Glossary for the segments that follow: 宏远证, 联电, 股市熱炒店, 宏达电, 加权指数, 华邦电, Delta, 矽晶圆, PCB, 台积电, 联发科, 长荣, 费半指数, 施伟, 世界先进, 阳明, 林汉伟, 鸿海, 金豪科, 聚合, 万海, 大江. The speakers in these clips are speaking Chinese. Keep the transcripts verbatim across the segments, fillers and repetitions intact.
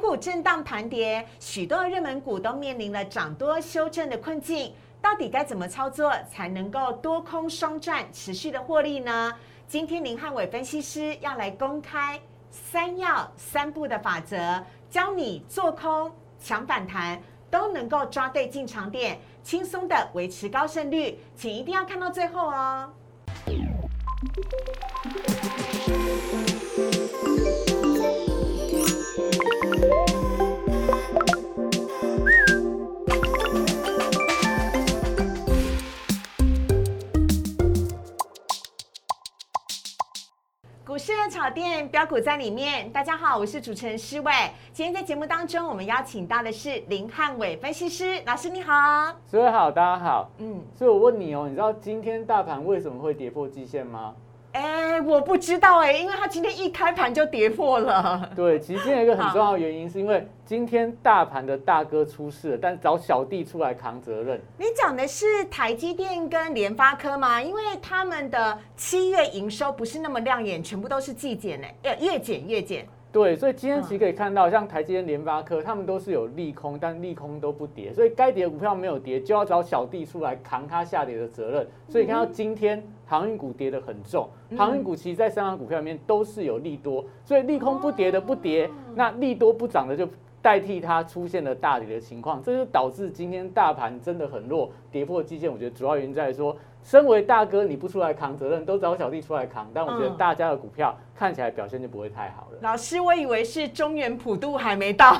股震荡盘跌，许多热门股都面临了涨多修正的困境。到底该怎么操作才能够多空双赚，持续的获利呢？今天林汉伟分析师要来公开三要三不的法则，教你做空、抢反弹都能够抓对进场点，轻松的维持高胜率，请一定要看到最后哦。股市热炒店，标股在里面。大家好，我是主持人施伟。今天在节目当中，我们邀请到的是林汉伟分析师老师，你好。施伟好，大家好。嗯，所以我问你哦，你知道今天大盘为什么会跌破季线吗？哎，我不知道哎，因为它今天一开盘就跌破了。对，其实今天有一个很重要的原因，是因为今天大盘的大哥出事了，但找小弟出来扛责任。你讲的是台积电跟联发科吗？因为他们的七月营收不是那么亮眼，全部都是季减哎，月减月减。对，所以今天其实可以看到，像台积电、联发科，他们都是有利空，但利空都不跌，所以该跌的股票没有跌，就要找小弟出来扛他下跌的责任。所以看到今天航运股跌得很重，航运股其实在三档股票里面都是有利多，所以利空不跌的不跌，那利多不涨的就代替它出现了大跌的情况，这就导致今天大盘真的很弱，跌破季线。我觉得主要原因在于说，身为大哥你不出来扛责任，都找小弟出来扛，但我觉得大家的股票看起来表现就不会太好了。嗯、老师，我以为是中原普渡还没到，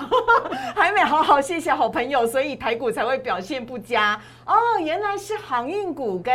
还没好好谢谢好朋友，所以台股才会表现不佳。哦，原来是航运股跟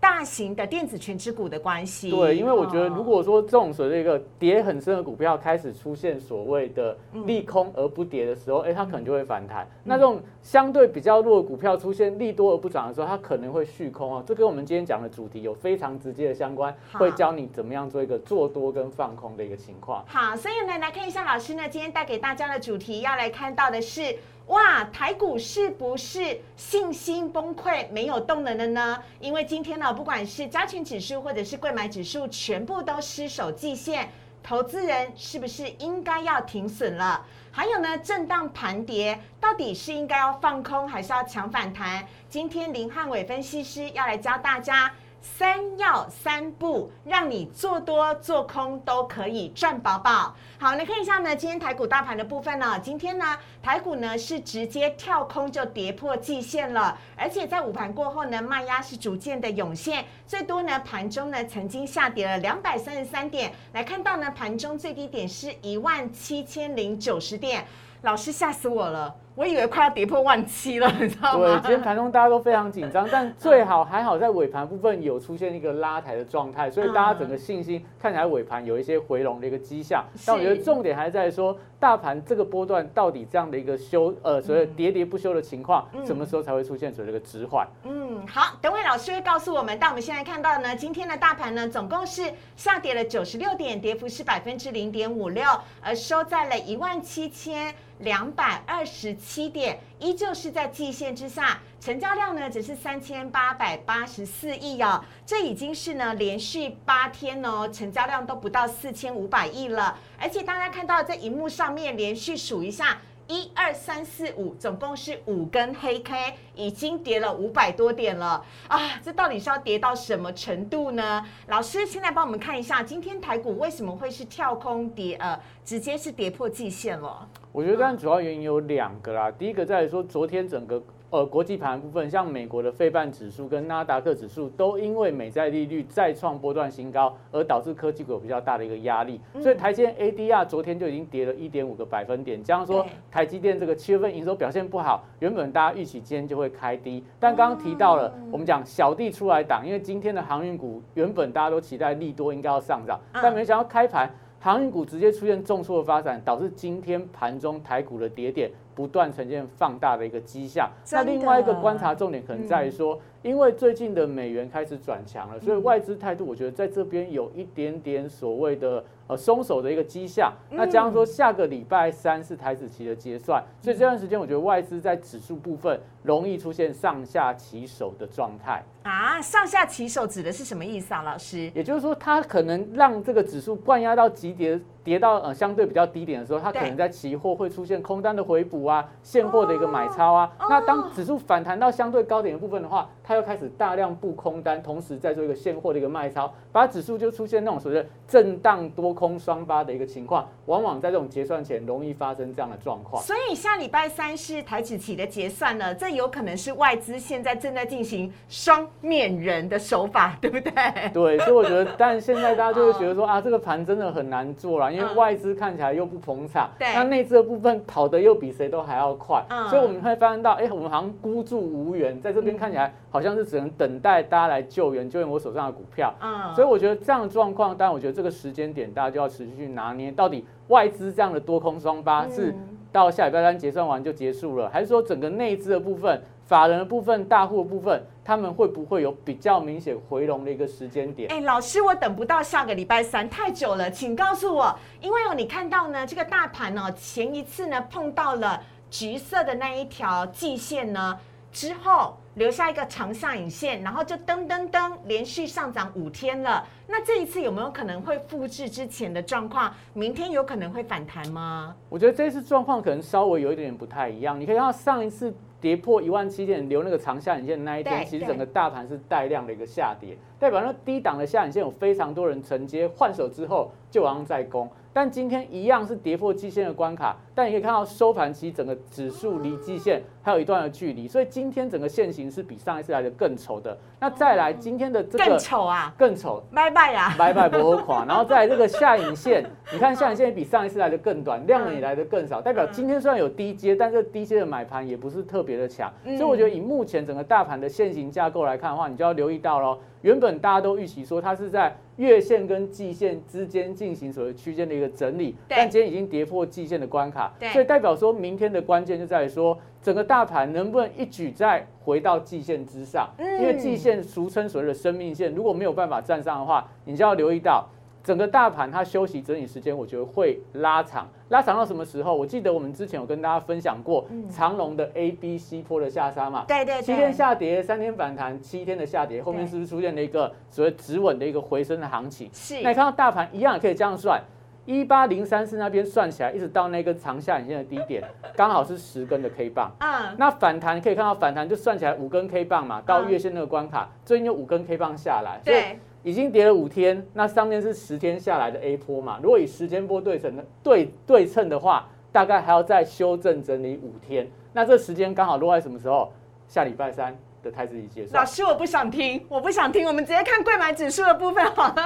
大型的电子权值股的关系。对，因为我觉得如果说这种所谓一个跌很深的股票开始出现所谓的利空而不跌的时候，哎，它可能就会反弹。那这种相对比较弱的股票出现利多而不涨的时候，它可能会续空啊。这跟我们今天讲的主题有非常直接的相关，会教你怎么样做一个做多跟放空的一个情况。好，所以呢，来看一下老师呢今天带给大家的主题，要来看到的是。哇，台股是不是信心崩溃没有动能了呢？因为今天呢、啊，不管是加权指数或者是柜买指数，全部都失守季线，投资人是不是应该要停损了？还有呢，震荡盘跌到底是应该要放空还是要抢反弹？今天林汉伟分析师要来教大家三要三不，让你做多做空都可以赚饱饱。好，来看一下呢，今天台股大盘的部分呢、哦，今天呢台股呢是直接跳空就跌破季线了，而且在午盘过后呢，卖压是逐渐的涌现，最多呢盘中呢曾经下跌了两百三十三点，来看到呢盘中最低点是一万七千零九十点。老师吓死我了，我以为快要跌破万七了，你知道吗？对，今天盘中大家都非常紧张，但最好还好在尾盘部分有出现一个拉抬的状态，所以大家整个信心看起来尾盘有一些回笼的一个迹象。但我觉得重点还在说，大盘这个波段到底这样的一个修呃所谓喋喋不休的情况，什么时候才会出现所谓的一个止缓？嗯，好，等会老师会告诉我们。但我们现在看到呢，今天的大盘呢，总共是下跌了九十六点，跌幅是百分之零点五六，而收在了一万七千。两百二十七点，依旧是在季线之下，成交量呢只是三千八百八十四亿哦，这已经是呢连续八天哦，成交量都不到四千五百亿了。而且大家看到在荧幕上面连续数一下，一二三四五，总共是五根黑 K， 已经跌了五百多点了啊！这到底是要跌到什么程度呢？老师，现在帮我们看一下，今天台股为什么会是跳空跌呃，直接是跌破季线了？我觉得当然主要原因有两个啦，第一个在于说昨天整个呃国际盘部分，像美国的费半指数跟纳斯达克指数都因为美债利率再创波段新高，而导致科技股有比较大的一个压力，所以台积电 A D R 昨天就已经跌了 一点五个百分点，加上说台积电这个七月份营收表现不好，原本大家预期今天就会开低，但刚刚提到了我们讲小弟出来挡，因为今天的航运股原本大家都期待利多应该要上涨，但没想到开盘。航运股直接出现重挫的发展，导致今天盘中台股的跌点不断呈现放大的一个迹象。那另外一个观察重点可能在于说，因为最近的美元开始转强了，所以外资态度我觉得在这边有一点点所谓的呃松手的一个迹象。那加上说下个礼拜三是台指期的结算，所以这段时间我觉得外资在指数部分容易出现上下起手的状态啊。上下起手指的是什么意思啊，老师？也就是说，它可能让这个指数灌压到急跌。跌到呃相对比较低点的时候，它可能在期货会出现空单的回补啊，现货的一个买超啊。那当指数反弹到相对高点的部分的话，它又开始大量布空单，同时再做一个现货的一个卖超，把指数就出现那种所谓的震荡多空双八的一个情况，往往在这种结算前容易发生这样的状况。所以下礼拜三是台指期的结算呢，这有可能是外资现在正在进行双面人的手法，对不对？对，所以我觉得，但现在大家就会觉得说啊，这个盘真的很难做啦。因为外资看起来又不捧场，那内资的部分跑得又比谁都还要快，所以我们会发现到，哎，我们好像孤注无援，在这边看起来好像是只能等待大家来救援，救援我手上的股票。所以我觉得这样的状况，当然我觉得这个时间点大家就要持续去拿捏，到底外资这样的多空双八是到下礼拜三结算完就结束了，还是说整个内资的部分？法人的部分、大户的部分，他们会不会有比较明显回笼的一个时间点？哎，老师，我等不到下个礼拜三，太久了，请告诉我，因为哦，你看到呢，这个大盘哦，前一次呢碰到了橘色的那一条季线呢，之后留下一个长下影线，然后就噔噔噔连续上涨五天了。那这一次有没有可能会复制之前的状况？明天有可能会反弹吗？我觉得这一次状况可能稍微有一点点不太一样，你可以看到上一次跌破一万七点留那个长下影线的那一天，其实整个大盘是带量的一个下跌，代表那低档的下影线有非常多人承接换手之后就往上再攻。但今天一样是跌破季线的关卡，但你可以看到收盘期整个指数离季线还有一段的距离，所以今天整个线形是比上一次来的更丑的。那再来今天的这个更丑啊，更丑，拜拜啊，拜拜不好看。然后再来这个下影线，你看下影线比上一次来的更短，量也来的更少，代表今天虽然有低阶，但是低阶的买盘也不是特别的强，所以我觉得以目前整个大盘的线型架构来看的话，你就要留意到喽。原本大家都预期说它是在月线跟季线之间进行所谓区间的一个整理，但今天已经跌破季线的关卡，所以代表说明天的关键就在于说整个大盘能不能一举再回到季线之上，因为季线俗称所谓的生命线，如果没有办法站上的话，你就要留意到。整个大盘它休息整理时间，我觉得会拉长，拉长到什么时候？我记得我们之前有跟大家分享过长龙的 A、B、C 波的下杀嘛，对对，七天下跌，三天反弹，七天的下跌，后面是不是出现了一个所谓止稳的一个回升的行情？是。那你看到大盘一样也可以这样算，一八零三四那边算起来，一直到那根长下影线的低点，刚好是十根的 K 棒。嗯。那反弹可以看到反弹就算起来五根 K 棒嘛，到月线那个关卡，最近有五根 K 棒下来，对。已经跌了五天，那上面是十天下来的 A 波嘛？如果以时间波对称的 对, 对称的话，大概还要再修正整理五天。那这时间刚好落在什么时候？下礼拜三的台指期结算。老师，我不想听，我不想听，我们直接看柜买指数的部分好了。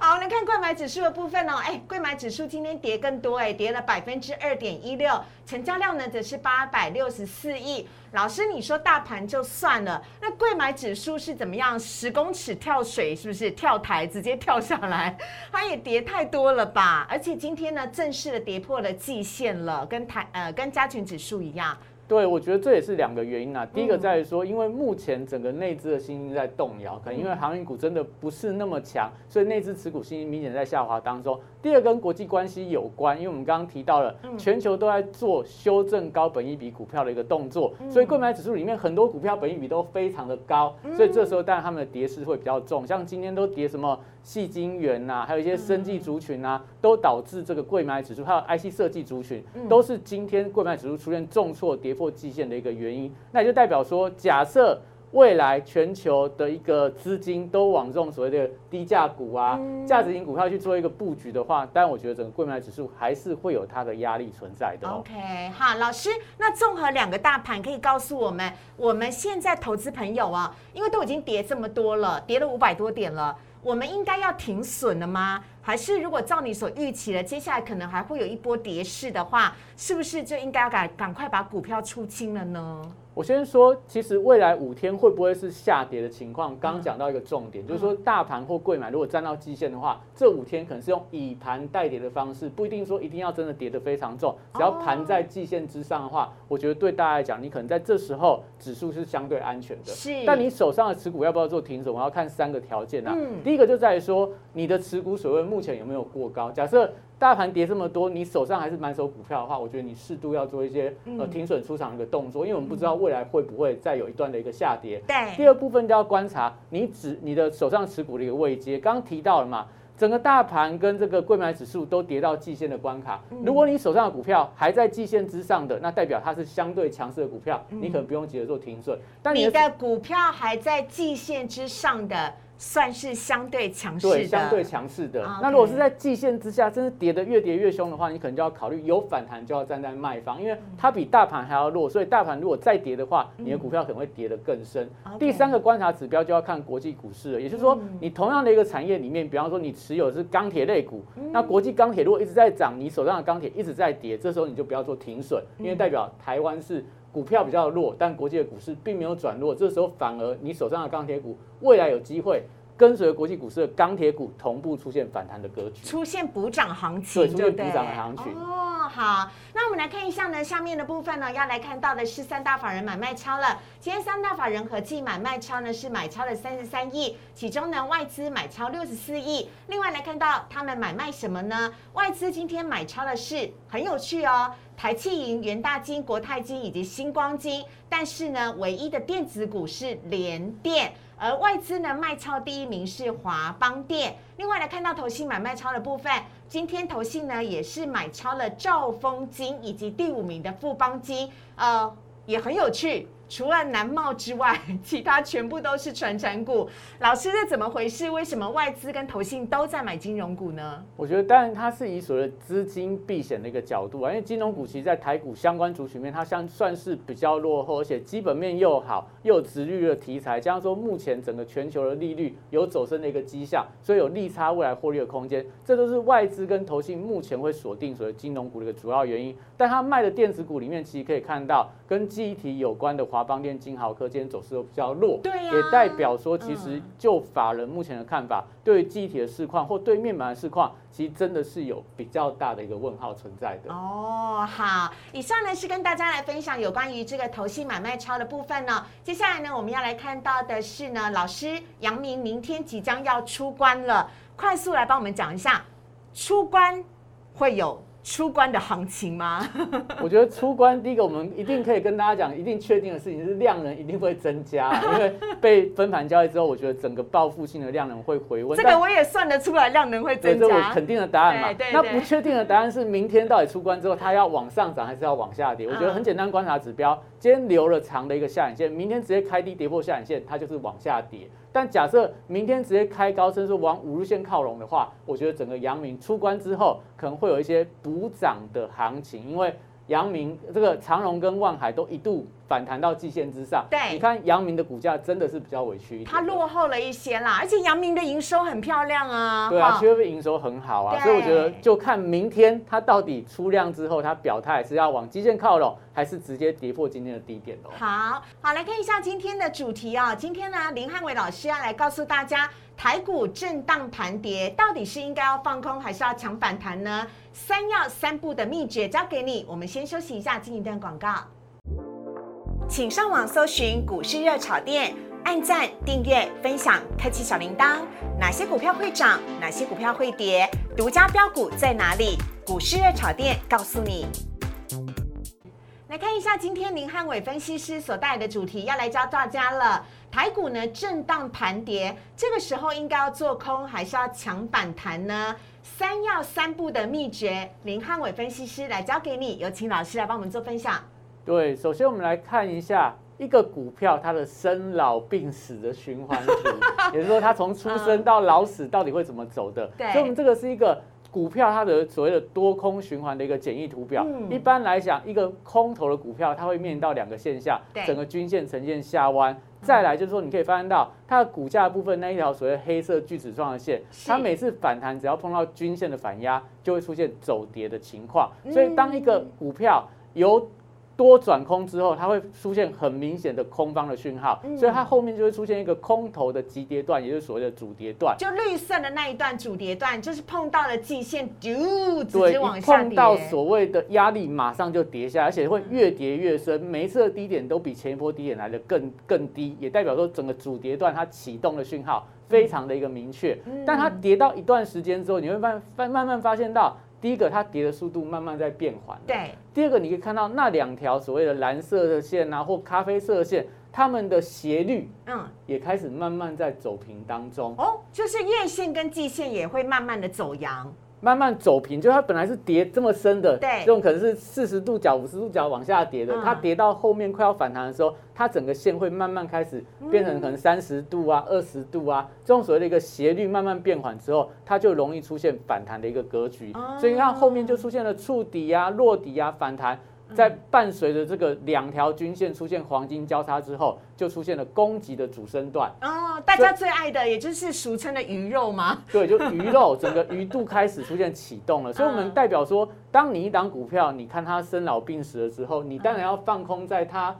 好，我们看柜买指数的部分哦。哎，柜买指数今天跌更多，哎，跌了百分之二点一六，成交量呢则是八百六十四亿。老师，你说大盘就算了，那柜买指数是怎么样？十公尺跳水是不是？跳台直接跳下来，它也跌太多了吧？而且今天呢，正式的跌破了季线了，跟台呃跟加权指数一样。对，我觉得这也是两个原因啊。第一个在于说，因为目前整个内资的信心在动摇，可能因为航运股真的不是那么强，所以内资持股信心明显在下滑当中。第二跟国际关系有关，因为我们刚刚提到了，全球都在做修正高本益比股票的一个动作，所以柜买指数里面很多股票本益比都非常的高，所以这时候当然他们的跌势会比较重，像今天都跌什么矽晶圆呐，还有一些生技族群啊，都导致这个柜买指数还有 I C 设计族群都是今天柜买指数出现重挫跌破破季线的一个原因，那也就代表说，假设未来全球的一个资金都往这种所谓的低价股啊、价值型股票去做一个布局的话，当然我觉得整个柜买指数还是会有它的压力存在的、哦。OK， 好，老师，那综合两个大盘，可以告诉我们，我们现在投资朋友啊，因为都已经跌这么多了，跌了五百多点了，我们应该要停损了吗？还是如果照你所预期的，接下来可能还会有一波跌势的话，是不是就应该要赶赶快把股票出清了呢？我先说，其实未来五天会不会是下跌的情况？刚刚讲到一个重点，就是说大盘或柜买如果站到季线的话，这五天可能是用以盘代跌的方式，不一定说一定要真的跌得非常重，只要盘在季线之上的话，我觉得对大家来讲，你可能在这时候指数是相对安全的。是，但你手上的持股要不要做停损？我要看三个条件啊。第一个就在于说，你的持股水位目前有没有过高？假设大盘跌这么多，你手上还是满手股票的话，我觉得你适度要做一些呃停损出场的一个动作，因为我们不知道未来会不会再有一段的一个下跌。对，第二部分就要观察你指你的手上持股的一个位阶，刚刚提到了嘛。整个大盘跟这个柜买指数都跌到季线的关卡，如果你手上的股票还在季线之上的，那代表它是相对强势的股票，你可能不用急着做停损。但你的股票还在季线之上的，算是相对强势的。对，相对强势的。那如果是在季线之下，真是跌得越跌越凶的话，你可能就要考虑有反弹就要站在卖方，因为它比大盘还要弱，所以大盘如果再跌的话，你的股票可能会跌得更深。第三个观察指标就要看国际股市了，也就是说，你同样的一个产业里面，比方说你持持有的是钢铁类股，那国际钢铁如果一直在涨，你手上的钢铁一直在跌，这时候你就不要做停损，因为代表台湾是股票比较弱，但国际的股市并没有转弱，这时候反而你手上的钢铁股未来有机会跟随国际股市的钢铁股同步出现反弹的格局，出现补涨行情，对，出现补涨的行情。哦，好，那我们来看一下呢，下面的部分呢，要来看到的是三大法人买卖超了。今天三大法人合计买卖超呢是买超了三十三亿，其中呢外资买超六十四亿。另外来看到他们买卖什么呢？外资今天买超的是很有趣哦。台企银、元大金、国泰金以及星光金，但是呢，唯一的电子股是联电，而外资呢卖超第一名是华邦电。另外来看到投信买卖超的部分，今天投信呢也是买超了兆丰金以及第五名的富邦金，呃，也很有趣。除了南茂之外，其他全部都是传产股。老师，这怎么回事？为什么外资跟投信都在买金融股呢？我觉得，当然它是以所谓的资金避险的一个角度啊，因为金融股其实在台股相关族群面，它相算是比较落后，而且基本面又好，又有殖利率的题材，加上说目前整个全球的利率有走升的一个迹象，所以有利差未来获利的空间。这都是外资跟投信目前会锁定所谓金融股的一个主要原因。但它卖的电子股里面，其实可以看到跟记忆体有关的华。华邦电、金豪科今天走势都比较弱，也代表说，其实就法人目前的看法，对于记忆体的市况或对面板的市况，其实真的是有比较大的一个问号存在的。哦，好，以上呢是跟大家来分享有关于这个投信买卖超的部分呢。接下来呢，我们要来看到的是呢，老师，阳明明天即将要出关了，快速来帮我们讲一下，出关会有。出关的行情吗？我觉得出关第一个，我们一定可以跟大家讲，一定确定的事情是量能一定会增加、啊，因为被分盘交易之后，我觉得整个报复性的量能会回温。这个我也算得出来，量能会增加。这是我肯定的答案嘛？那不确定的答案是明天到底出关之后，它要往上涨还是要往下跌？我觉得很简单，观察指标，今天留了长的一个下影线，明天直接开低跌破下影线，它就是往下跌。但假设明天直接开高，甚至往五日线靠拢的话，我觉得整个阳明出关之后，可能会有一些补涨的行情，因为阳明这个长荣跟万海都一度反弹到季线之上。对，你看阳明的股价真的是比较委屈一点，它落后了一些啦，而且阳明的营收很漂亮啊。对啊，七月份营收很好啊，所以我觉得就看明天它到底出量之后，它表态是要往季线靠拢，还是直接跌破今天的低点喽？好好来看一下今天的主题啊、哦，今天呢林汉伟老师要来告诉大家。台股震荡盘跌，到底是应该要放空还是要抢反弹呢？三要三不的秘诀交给你。我们先休息一下，进一段广告。请上网搜寻股市热炒店，按赞、订阅、分享，开启小铃铛。哪些股票会涨？哪些股票会跌？独家标股在哪里？股市热炒店告诉你。来看一下今天林汉伟分析师所带来的主题，要来教大家了。台股呢震荡盘跌，这个时候应该要做空还是要抢反弹呢？三要三不的秘诀，林汉伟分析师来教给你，有请老师来帮我们做分享。对，首先我们来看一下一个股票它的生老病死的循环图，也就是说它从出生到老死到底会怎么走的。所以我们这个是一个。股票它的所谓的多空循环的一个简易图表，一般来讲，一个空头的股票，它会面临到两个现象，整个均线呈现下弯，再来就是说，你可以发现到它的股价的部分那一条所谓黑色锯齿状的线，它每次反弹只要碰到均线的反压，就会出现走跌的情况。所以，当一个股票由多转空之后，它会出现很明显的空方的讯号，所以它后面就会出现一个空头的急跌段，也就是所谓的主跌段。就绿色的那一段主跌段，就是碰到了季线，嘟，直接往下跌。碰到所谓的压力，马上就跌下，而且会越跌越深。每一次的低点都比前一波低点来的更更低，也代表说整个主跌段它启动的讯号非常的一个明确。但它跌到一段时间之后，你会慢慢慢发现到。第一个，它跌的速度慢慢在变缓。对。第二个，你可以看到那两条所谓的蓝色的线啊，或咖啡色的线，它们的斜率，嗯，也开始慢慢在走平当中。哦，就是月线跟季线也会慢慢的走阳。慢慢走平，就它本来是跌这么深的，这种可能是四十度角、五十度角往下跌的，它跌到后面快要反弹的时候，它整个线会慢慢开始变成可能三十度啊、二十度啊，这种所谓的一个斜率慢慢变缓之后，它就容易出现反弹的一个格局，所以它后面就出现了触底啊、落底啊、反弹。在伴随着这个两条均线出现黄金交叉之后，就出现了攻击的主升段。哦，大家最爱的也就是俗称的鱼肉吗？对，就鱼肉，整个鱼肚开始出现启动了。所以我们代表说，当你一档股票，你看它生老病死了之后，你当然要放空在它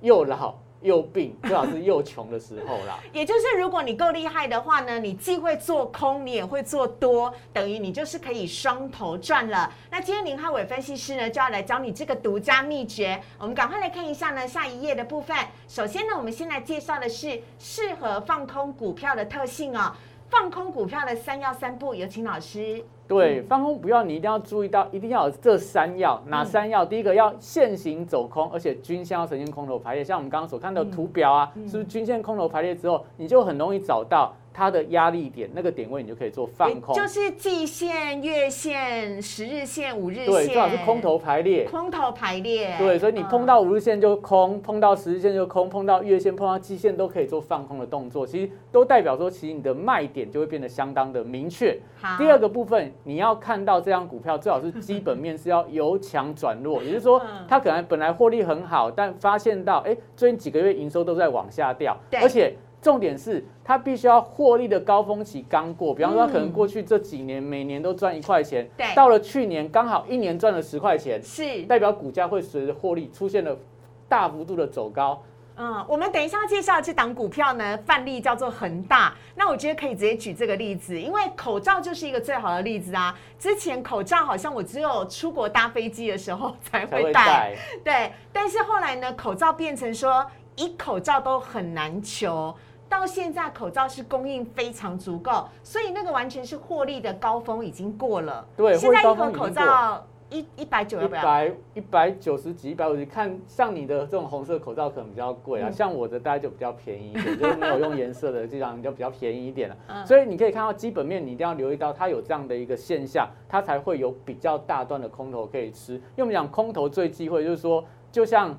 又老又病，最好是又穷的时候啦。也就是如果你够厉害的话呢，你既会做空，你也会做多，等于你就是可以双头赚了。那今天林汉伟分析师呢，就要来教你这个独家秘诀。我们赶快来看一下呢下一页的部分。首先呢，我们先来介绍的是适合放空股票的特性哦。放空股票的三要三不，有请老师。对，放空股票你一定要注意到，一定要有这三要，哪三要？第一个要线型走空，而且均线要呈现空头排列，像我们刚刚所看到的图表啊，是不是均线空头排列之后，你就很容易找到它的压力点，那个点位你就可以做放空，就是季线、月线、十日线、五日线，对，最好是空头排列，空头排列，对，所以你碰到五日线就空，碰到十日线就空，碰到月线、碰到季线都可以做放空的动作，其实都代表说，其实你的卖点就会变得相当的明确。第二个部分。你要看到这张股票，最好是基本面是要由强转弱，也就是说，它可能本来获利很好，但发现到，哎，最近几个月营收都在往下掉，而且重点是它必须要获利的高峰期刚过，比方说它可能过去这几年每年都赚一块钱，到了去年刚好一年赚了十块钱，是代表股价会随着获利出现了大幅度的走高。嗯，我们等一下要介绍这档股票呢，范例叫做恒大。那我觉得可以直接举这个例子，因为口罩就是一个最好的例子啊。之前口罩好像我只有出国搭飞机的时候才会戴，对。但是后来呢，口罩变成说一口罩都很难求，到现在口罩是供应非常足够，所以那个完全是获利的高峰已经过了。对，现在一盒口罩。一一百九要不要？一百一百九十几，一百五十。看像你的这种红色口罩可能比较贵啊，像我的大概就比较便宜一点，就是没有用颜色的，这样就比较便宜一点了。所以你可以看到基本面，你一定要留意到它有这样的一个现象，它才会有比较大段的空头可以吃。因为我们讲空头最忌讳就是说，就像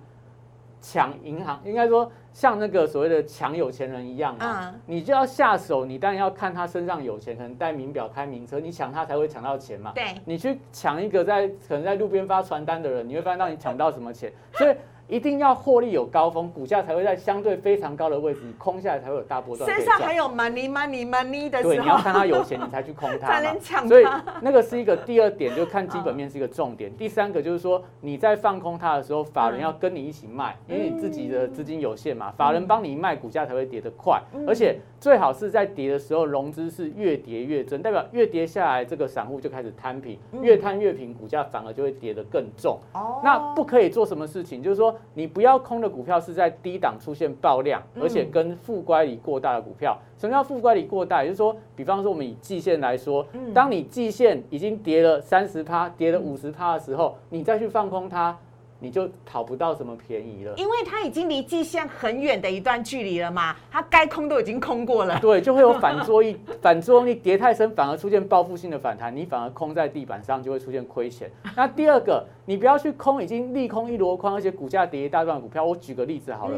抢银行，应该说像那个所谓的抢有钱人一样嘛，你就要下手，你当然要看他身上有钱，可能戴名表、开名车，你抢他才会抢到钱嘛。对，你去抢一个在可能在路边发传单的人，你会发现到你抢到什么钱，所以。一定要获利有高峰，股价才会在相对非常高的位置空下来，才会有大波段。身上还有 money money money 的时候，对，你要看它有钱，你才去空它，才能抢它。所以那个是一个第二点，就看基本面是一个重点。第三个就是说，你在放空它的时候，法人要跟你一起卖，因为你自己的资金有限嘛，法人帮你卖，股价才会跌得快。而且最好是在跌的时候，融资是越跌越增，代表越跌下来，这个散户就开始摊平，越摊越平，股价反而就会跌得更重。那不可以做什么事情，就是说。你不要空的股票是在低档出现爆量，而且跟负乖离过大的股票。什么叫负乖离过大？也就是说，比方说我们以季线来说，当你季线已经跌了三十趴、跌了五十趴的时候，你再去放空它，你就讨不到什么便宜了。因为它已经离季线很远的一段距离了嘛，它该空都已经空过了。对，就会有反作用力，反作用力跌太深，反而出现报复性的反弹，你反而空在地板上就会出现亏钱。那第二个。你不要去空已经利空一箩筐，而且股价跌一大段的股票。我举个例子好了，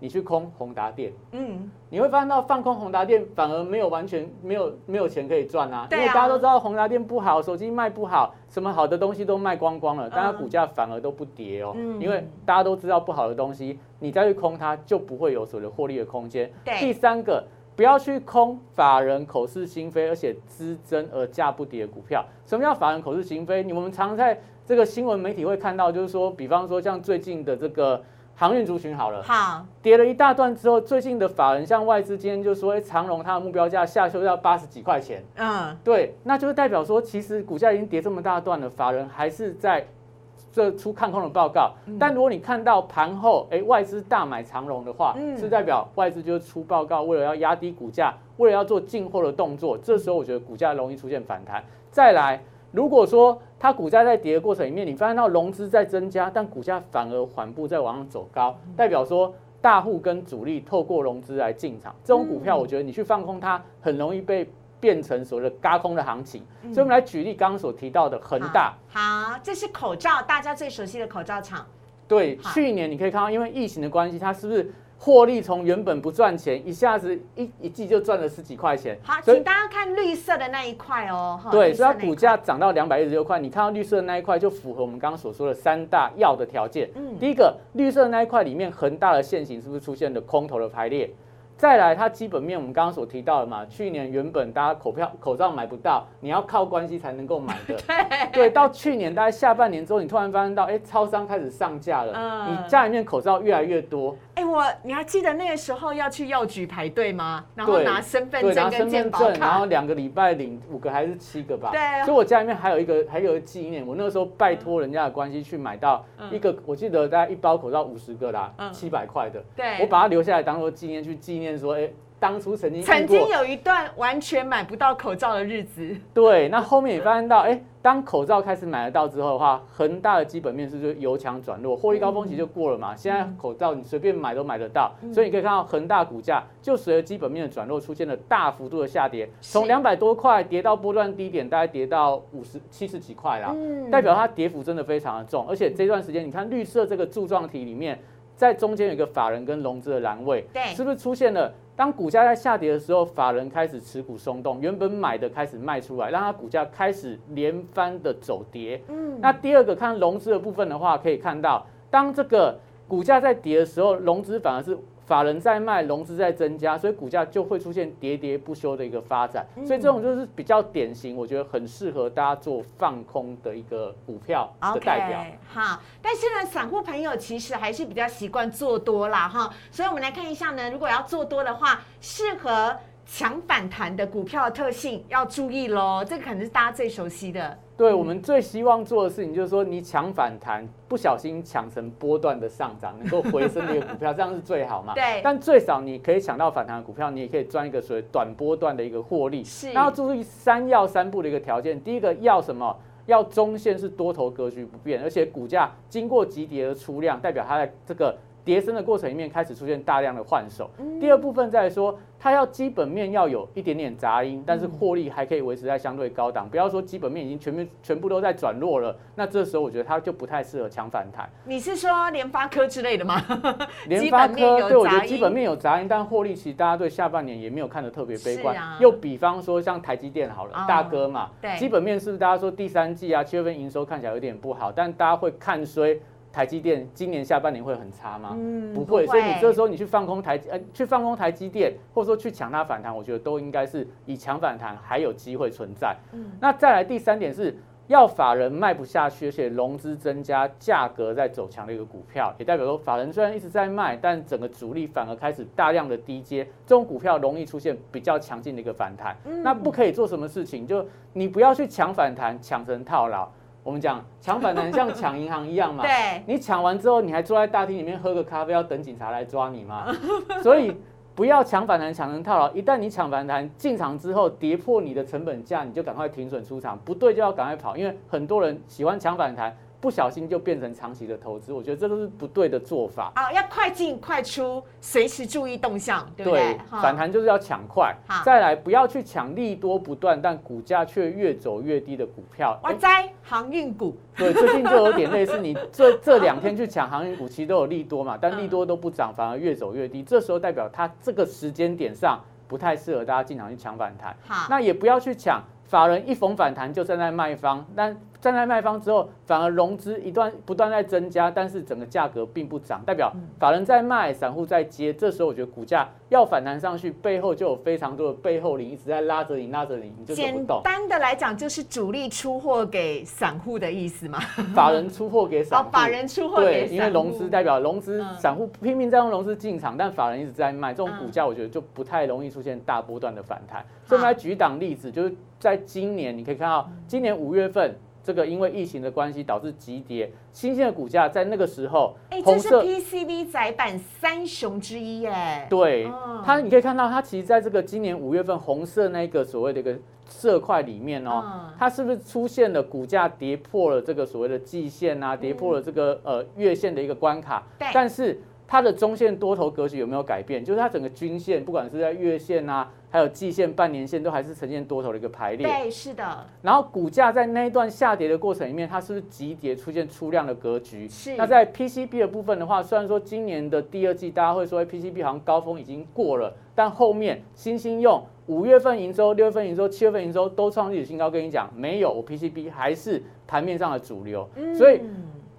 你去空宏达电，你会发现到放空宏达电反而没有完全没有没有钱可以赚啊，因为大家都知道宏达电不好，手机卖不好，什么好的东西都卖光光了，但它股价反而都不跌哦，因为大家都知道不好的东西，你再去空它就不会有所谓的获利的空间。第三个。不要去空法人口是心非，而且资增而价不跌的股票。什么叫法人口是心非？你们常在这个新闻媒体会看到，就是说，比方说像最近的这个航运族群好了，好跌了一大段之后，最近的法人像外资今天就说，哎，长荣它的目标价下修到八十几块钱，嗯，对，那就是代表说，其实股价已经跌这么大段了，法人还是在这出看空的报告，但如果你看到盘后，哎，外资大买长荣的话，是代表外资就是出报告，为了要压低股价，为了要做进货的动作。这时候我觉得股价容易出现反弹。再来，如果说它股价在跌的过程里面，你发现到融资在增加，但股价反而缓步在往上走高，代表说大户跟主力透过融资来进场。这种股票，我觉得你去放空它，很容易被变成所谓的軋空的行情，所以我们来举例刚刚所提到的恒大。好，好，这是口罩，大家最熟悉的口罩厂。对，去年你可以看到，因为疫情的关系，它是不是获利从原本不赚钱，一下子 一, 一季就赚了十几块钱。好，请大家看绿色的那一块哦。对，所以它股价涨到两百一十六块，你看到绿色的那一块就符合我们刚刚所说的三大要的条件。第一个，绿色的那一块里面恒大的线型是不是出现了空头的排列？再来，它基本面我们刚刚所提到的嘛，去年原本大家口票口罩买不到，你要靠关系才能够买的。对，到去年大概下半年之后，你突然发现到，哎，超商开始上架了，你家里面口罩越来越多。哎，我你还记得那个时候要去药局排队吗？然后拿身份证跟健保卡，然后两个礼拜领五个还是七个吧。对。所以我家里面还有一个还有一个纪念，我那个时候拜托人家的关系去买到一个，我记得大概一包口罩五十个啦，七百块的。对。我把它留下来当做纪念去纪念。说，哎，当初曾经曾经有一段完全买不到口罩的日子。对，那后面也发现到，哎，当口罩开始买得到之后的话，恒大的基本面是就由强转弱，获利高峰期就过了嘛。现在口罩你随便买都买得到，所以你可以看到恒大股价就随着基本面的转弱出现了大幅度的下跌，从两百多块跌到波段低点，大概跌到五十七十几块啦，代表它跌幅真的非常的重。而且这段时间，你看绿色这个柱状体里面，在中间有一个法人跟融资的栏位，是不是出现了？当股价在下跌的时候，法人开始持股松动，原本买的开始卖出来，让它股价开始连番的走跌。那第二个看融资的部分的话，可以看到，当这个股价在跌的时候，融资反而是法人在卖，融资在增加，所以股价就会出现喋喋不休的一个发展。所以这种就是比较典型，我觉得很适合大家做放空的一个股票的代表。Okay, 好，但是呢，散户朋友其实还是比较习惯做多啦哈，所以我们来看一下呢，如果要做多的话，适合强反弹的股票的特性要注意咯，这个可能是大家最熟悉的。对，我们最希望做的事情就是说，你抢反弹，不小心抢成波段的上涨，能够回升的一个股票，这样是最好嘛？对。但最少你可以抢到反弹的股票，你也可以赚一个所谓短波段的一个获利。是。那要注意三要三不的一个条件，第一个要什么？要中线是多头格局不变，而且股价经过急跌的出量，代表它在这个跌升的过程里面开始出现大量的换手。第二部分再来说，它要基本面要有一点点杂音，但是获利还可以维持在相对高档。不要说基本面已经全部全部都在转弱了，那这时候我觉得它就不太适合强反弹。你是说联发科之类的吗？联发科对，我觉得基本面有杂音，但获利其实大家对下半年也没有看得特别悲观。又比方说像台积电好了，大哥嘛，基本面是不是大家说第三季啊，七月份营收看起来有点不好，但大家会看衰台积电今年下半年会很差吗？嗯，不会。所以你这时候你去放空台呃去放空台积电，或者说去抢它反弹，我觉得都应该是以强反弹还有机会存在。嗯，那再来第三点是要法人卖不下去，而且融资增加，价格在走强的一个股票，也代表说法人虽然一直在卖，但整个主力反而开始大量的低接，这种股票容易出现比较强劲的一个反弹。嗯，那不可以做什么事情，就你不要去抢反弹，抢成套牢。我们讲抢反弹像抢银行一样嘛，对，你抢完之后你还坐在大厅里面喝个咖啡，要等警察来抓你嘛，所以不要抢反弹抢成套牢。一旦你抢反弹进场之后跌破你的成本价，你就赶快停损出场，不对就要赶快跑，因为很多人喜欢抢反弹，不小心就变成长期的投资，我觉得这都是不对的做法。啊，要快进快出，随时注意动向，对不对？对，反弹就是要抢快。再来，不要去抢利多不断，但股价却越走越低的股票。哇塞，航运股。对，最近就有点类似，你这这两天去抢航运股，其实都有利多嘛，但利多都不涨，反而越走越低。这时候代表它这个时间点上不太适合大家进场去抢反弹。那也不要去抢法人一逢反弹就站在卖方，但站在卖方之后，反而融资一段不断在增加，但是整个价格并不涨，代表法人在卖，散户在接。这时候我觉得股价要反弹上去，背后就有非常多的背后灵一直在拉着你，拉着你，你就走不动。简单的来讲，就是主力出货给散户的意思嘛。法人出货给散户，法人出货给散户，对，因为融资代表融资，散户拼命在用融资进场，但法人一直在卖，这种股价我觉得就不太容易出现大波段的反弹。所以我们来举一档例子，就是在今年你可以看到，今年五月份。这个因为疫情的关系导致急跌，新兴的股价在那个时候，哎，这是 P C B 载板三雄之一耶。对，它你可以看到，它其实在这个今年五月份红色那个所谓的一个色块里面哦，它是不是出现了股价跌破了这个所谓的季线啊，跌破了这个呃月线的一个关卡？但是它的中线多头格局有没有改变？就是它整个均线，不管是在月线啊。还有季线、半年线都还是呈现多头的一个排列。对，是的。然后股价在那一段下跌的过程里面，它是不是急跌出现出量的格局？是。那在 P C B 的部分的话，虽然说今年的第二季大家会说 P C B 好像高峰已经过了，但后面新兴用五月份营收、六月份营收、七月份营收都创历史新高，跟你讲没有，我 P C B 还是盘面上的主流，所以。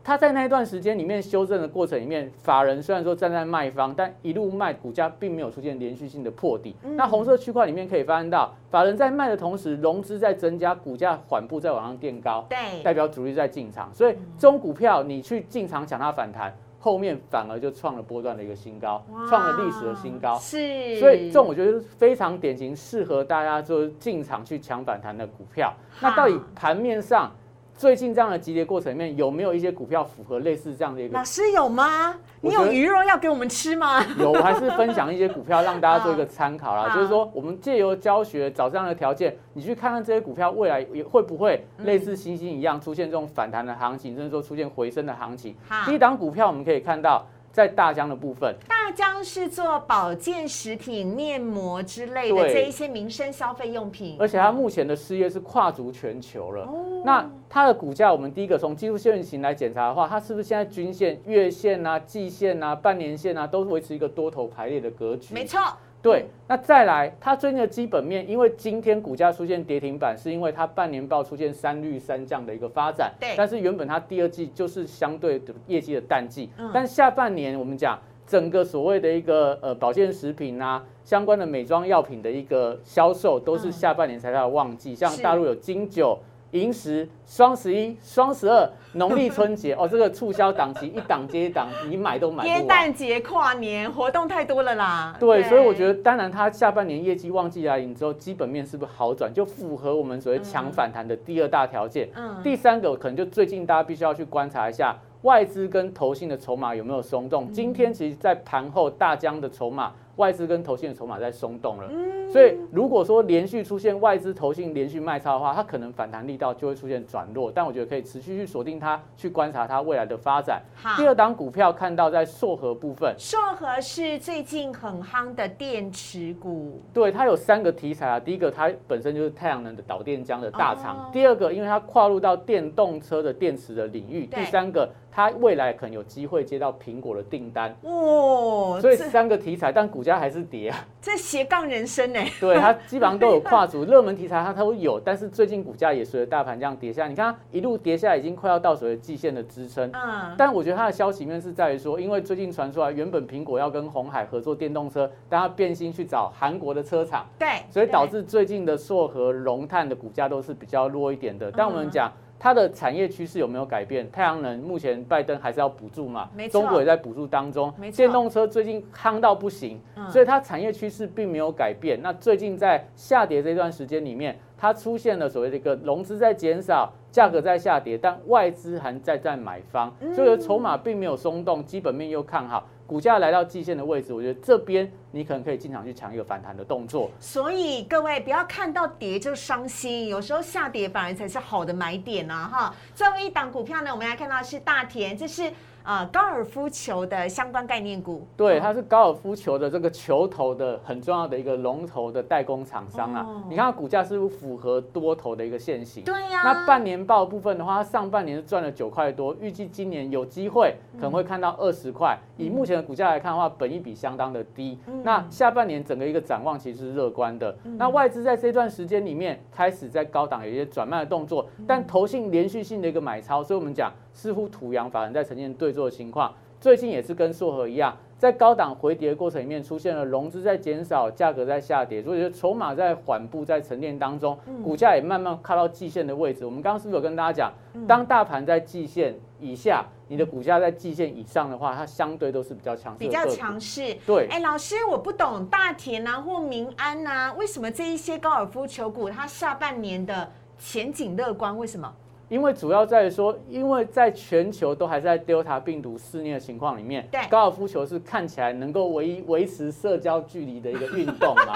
它在那一段时间里面修正的过程里面，法人虽然说站在卖方，但一路卖，股价并没有出现连续性的破底。那红色区块里面可以发现到，法人在卖的同时，融资在增加，股价缓步在往上垫高，代表主力在进场。所以这种股票你去进场抢它反弹，后面反而就创了波段的一个新高，创了历史的新高。是，所以这种我觉得非常典型，适合大家做进场去抢反弹的股票。那到底盘面上？最近这样的急跌过程里面，有没有一些股票符合类似这样的一个？老师有吗？你有鱼肉要给我们吃吗？有，我还是分享一些股票让大家做一个参考啦。就是说，我们借由教学找这样的条件，你去看看这些股票未来会不会类似星星一样出现这种反弹的行情，甚至说出现回升的行情。第一档股票我们可以看到。在大江的部分，大江是做保健食品、面膜之类的这一些民生消费用品，而且它目前的事业是跨足全球了。那它的股价，我们第一个从技术线型来检查的话，它是不是现在均线、月线啊、季线啊、半年线啊，都维持一个多头排列的格局？没错。对，那再来，它最近的基本面，因为今天股价出现跌停板，是因为它半年报出现三绿三降的一个发展。对，但是原本它第二季就是相对的业绩的淡季，但下半年我们讲整个所谓的一个呃保健食品啊，相关的美妆药品的一个销售，都是下半年才到旺季，像大陆有金九。银十、双十一、双十二、农历春节哦，这个促销档期一档接一档，你买都买不完。耶诞节、跨年活动太多了啦。对，所以我觉得，当然它下半年业绩旺季来临之后，基本面是不是好转，就符合我们所谓强反弹的第二大条件。嗯。第三个可能就最近大家必须要去观察一下外资跟投信的筹码有没有松动。今天其实，在盘后大江的筹码。外资跟投信的筹码在松动了，所以如果说连续出现外资投信连续卖超的话，它可能反弹力道就会出现转弱，但我觉得可以持续去锁定它，去观察它未来的发展。第二档股票看到在硕和部分，硕和是最近很夯的电池股，对，它有三个题材啊，第一个它本身就是太阳能的导电浆的大厂，第二个因为它跨入到电动车的电池的领域，第三个它未来可能有机会接到苹果的订单，哦，所以三个题材，但股价。它还是跌啊，这斜杠人生呢、欸？对，它基本上都有跨足热门题材，它都有，但是最近股价也随着大盘这样跌下，你看它一路跌下，已经快要到所谓季线的支撑。嗯，但我觉得它的消息面是在于说，因为最近传出来，原本苹果要跟鸿海合作电动车，但它变心去找韩国的车厂，对，所以导致最近的硕和、融碳的股价都是比较弱一点的。但我们讲。它的产业趋势有没有改变？太阳能目前拜登还是要补助嘛，中国也在补助当中。电动车最近夯到不行，所以它产业趋势并没有改变。那最近在下跌这段时间里面，它出现了所谓的一个融资在减少，价格在下跌，但外资还在在买方，所以筹码并没有松动，基本面又看好。股价来到季线的位置，我觉得这边你可能可以进场去抢一个反弹的动作。所以各位不要看到跌就伤心，有时候下跌反而才是好的买点啊！哈，最后一档股票呢，我们来看到是大田，这是呃高尔夫球的相关概念股。对，它是高尔夫球的这个球头的很重要的一个龙头的代工厂商啊。你看它股价是符合多头的一个线型。对呀。那半年报部分的话，它上半年是赚了九块多，预计今年有机会可能会看到二十块。以目前的股价来看的话，本益比相当的低。那下半年整个一个展望其实是乐观的。那外资在这段时间里面开始在高档有一些转卖的动作，但投信连续性的一个买超，所以我们讲似乎土洋法人在呈现对做的情况。最近也是跟硕和一样，在高档回跌的过程里面出现了融资在减少，价格在下跌，所以筹码在缓步在沉淀当中，股价也慢慢靠到季线的位置。我们刚刚是不是有跟大家讲，当大盘在季线以下，你的股价在季线以上的话，它相对都是比较强势的，比较强势。对，哎，老师，我不懂大田啊或民安啊，为什么这一些高尔夫球股它下半年的前景乐观？为什么？因为主要在于说，因为在全球都还在 Delta 病毒肆虐的情况里面，高尔夫球是看起来能够维维持社交距离的一个运动嘛，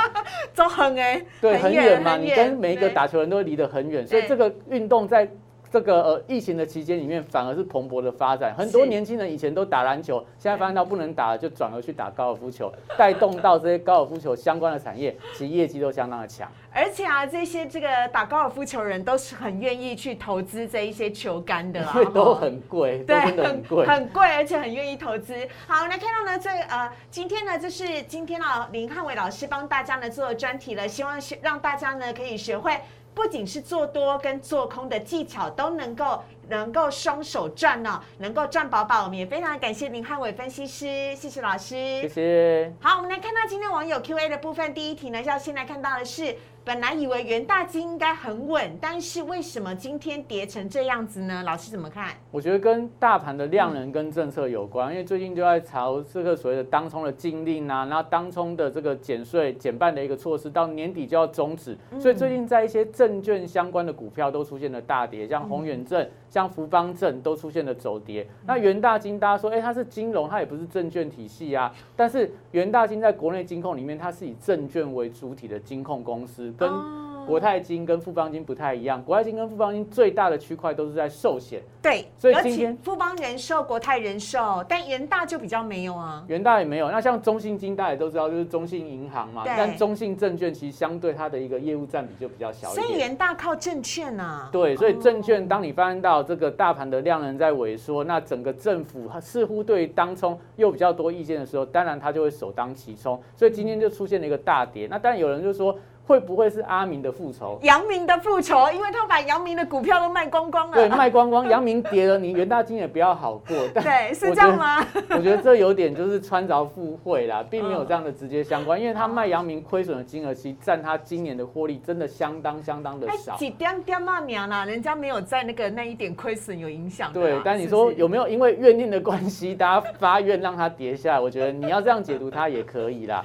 走很哎，对，很远嘛，你跟每一个打球人都离得很远，所以这个运动在这个呃疫情的期间里面反而是蓬勃的发展，很多年轻人以前都打篮球，现在发现到不能打了，就转而去打高尔夫球，带动到这些高尔夫球相关的产业，其业绩都相当的强。而且啊，这些这个打高尔夫球人都是很愿意去投资这一些球杆的啊，都很贵，对，很贵，很贵，而且很愿意投资。好，来看到呢，这呃，今天呢，就是今天啊，林汉伟老师帮大家呢做专题了，希望让大家呢可以学会，不仅是做多跟做空的技巧都能够能够双手赚呢、哦，能够赚饱饱。我们也非常感谢林汉伟分析师，谢谢老师，谢谢。好，我们来看到今天网友 Q A 的部分，第一题呢，要先来看到的是，本来以为元大金应该很稳，但是为什么今天跌成这样子呢？老师怎么看？我觉得跟大盘的量能跟政策有关，因为最近就在朝这个所谓的当冲的禁令啊，然后当冲的这个减税减半的一个措施，到年底就要终止，所以最近在一些证券相关的股票都出现了大跌，像宏远证。像福邦证都出现了走跌，那元大金大家说，哎，它是金融，它也不是证券体系啊。但是元大金在国内金控里面，它是以证券为主体的金控公司，跟国泰金跟富邦金不太一样。国泰金跟富邦金最大的区块都是在寿险，对，所以今天富邦人寿、国泰人寿，但元大就比较没有啊，元大也没有。那像中信金大家也都知道，就是中信银行嘛，但中信证券其实相对它的一个业务占比就比较小一点，所以元大靠证券啊。对，所以证券当你发现到这个大盘的量能在萎缩，那整个政府似乎对当冲又比较多意见的时候，当然它就会首当其冲，所以今天就出现了一个大跌。那当然有人就说，会不会是阿明的复仇？阳明的复仇，因为他把阳明的股票都卖光光了。对，卖光光，阳明跌了，你元大金也不要好过。对，是这样吗？我觉得这有点就是穿着附会啦，并没有这样的直接相关，因为他卖阳明亏损的金额，其实占他今年的获利真的相当相当的少。几点点嘛娘啦，人家没有在那个那一点亏损有影响。对，但你说有没有因为怨念的关系，大家发愿让它跌下来？我觉得你要这样解读它也可以啦。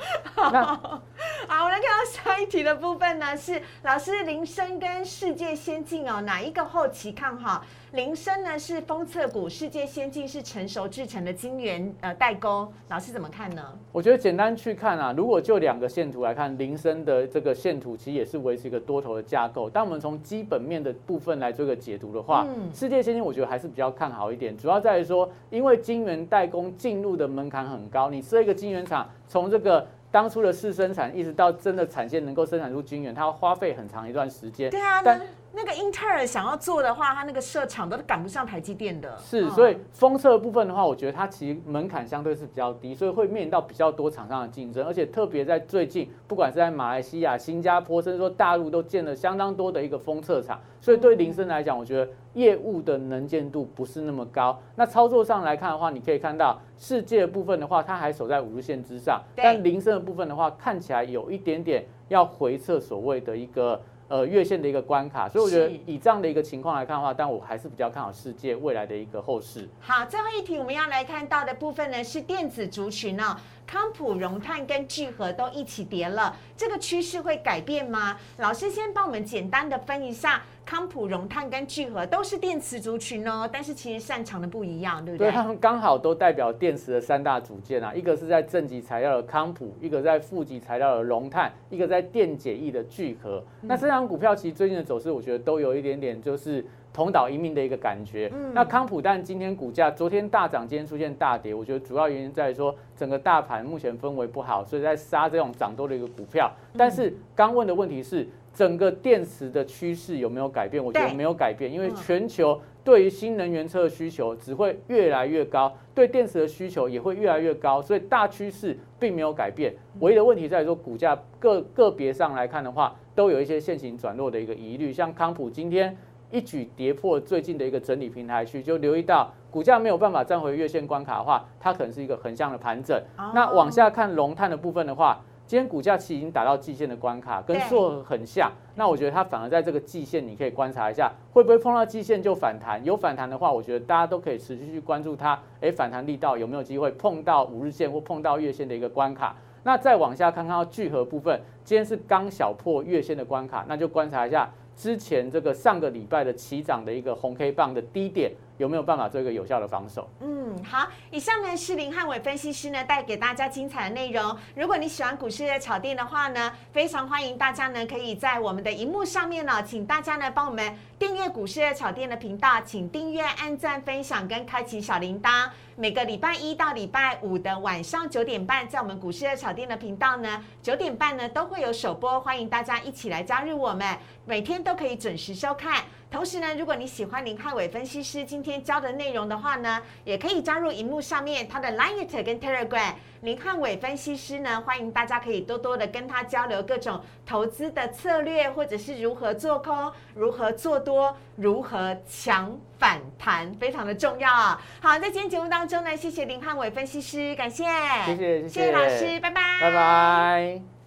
那好，我来看到下一题的部分呢，是老师林森跟世界先进哦，哪一个后期看好？林森呢是封测股，世界先进是成熟制程的晶圆呃代工，老师怎么看呢？我觉得简单去看啊，如果就两个线图来看，林森的这个线图其实也是维持一个多头的架构。但我们从基本面的部分来做一个解读的话，世界先进我觉得还是比较看好一点，主要在于说，因为晶圆代工进入的门槛很高，你设一个晶圆厂，从这个当初的试生产一直到真的产线能够生产出晶圆，它要花费很长一段时间。对啊，但那个英特尔想要做的话，它那个设厂都赶不上台积电的。是，所以封测的部分的话，我觉得它其实门槛相对是比较低，所以会面临到比较多厂商的竞争，而且特别在最近，不管是在马来西亚、新加坡，甚至说大陆，都建了相当多的一个封测厂，所以对林森来讲，我觉得业务的能见度不是那么高。那操作上来看的话，你可以看到世界的部分的话，它还守在五日线之上，但林森的部分的话，看起来有一点点要回撤所谓的一个呃，月线的一个关卡，所以我觉得以这样的一个情况来看的话，但我还是比较看好世界未来的一个后市。好，最后一题我们要来看到的部分呢，是电子族群哦，康普、荣碳跟聚合都一起跌了，这个趋势会改变吗？老师先帮我们简单的分一下，康普、荣碳跟聚合都是电池族群哦，但是其实擅长的不一样，对不对？对，他们刚好都代表电池的三大组件啊，一个是在正极材料的康普，一个在负极材料的荣碳，一个在电解液的聚合。那这两股票其实最近的走势，我觉得都有一点点就是同岛一命的一个感觉。嗯、那康普蛋今天股价昨天大涨，今天出现大跌，我觉得主要原因在于说整个大盘目前氛围不好，所以在杀这种涨多的一个股票。但是刚问的问题是，整个电池的趋势有没有改变？我觉得没有改变，因为全球对于新能源车的需求只会越来越高，对电池的需求也会越来越高，所以大趋势并没有改变。唯一的问题在于说，股价个个别上来看的话，都有一些现行转弱的一个疑虑。像康普今天一举跌破最近的一个整理平台区，就留意到股价没有办法站回月线关卡的话，它可能是一个横向的盘整。那往下看龙碳的部分的话，今天股价其实已经达到季线的关卡，跟硕和很像。那我觉得它反而在这个季线，你可以观察一下，会不会碰到季线就反弹？有反弹的话，我觉得大家都可以持续去关注它。哎，反弹力道有没有机会碰到五日线或碰到月线的一个关卡？那再往下看看到聚合部分，今天是刚小破月线的关卡，那就观察一下之前这个上个礼拜的起涨的一个红 K 棒的低点，有没有办法做一个有效的防守？嗯，好，以上呢是林汉伟分析师呢带给大家精彩的内容。如果你喜欢股市的炒店的话呢，非常欢迎大家呢可以在我们的荧幕上面呢、哦，请大家呢帮我们订阅股市的炒店的频道，请订阅、按赞、分享跟开启小铃铛。每个礼拜一到礼拜五的晚上九点半，在我们股市的炒店的频道呢，九点半呢都会有首播，欢迎大家一起来加入我们，每天都可以准时收看。同时呢，如果你喜欢林汉伟分析师今天教的内容的话呢，也可以加入荧幕上面他的 Line 跟 Telegram。林汉伟分析师呢，欢迎大家可以多多的跟他交流各种投资的策略，或者是如何做空、如何做多、如何强反弹，非常的重要啊！好，在今天节目当中呢，谢谢林汉伟分析师，感谢，谢谢，谢谢老师，拜拜，拜拜。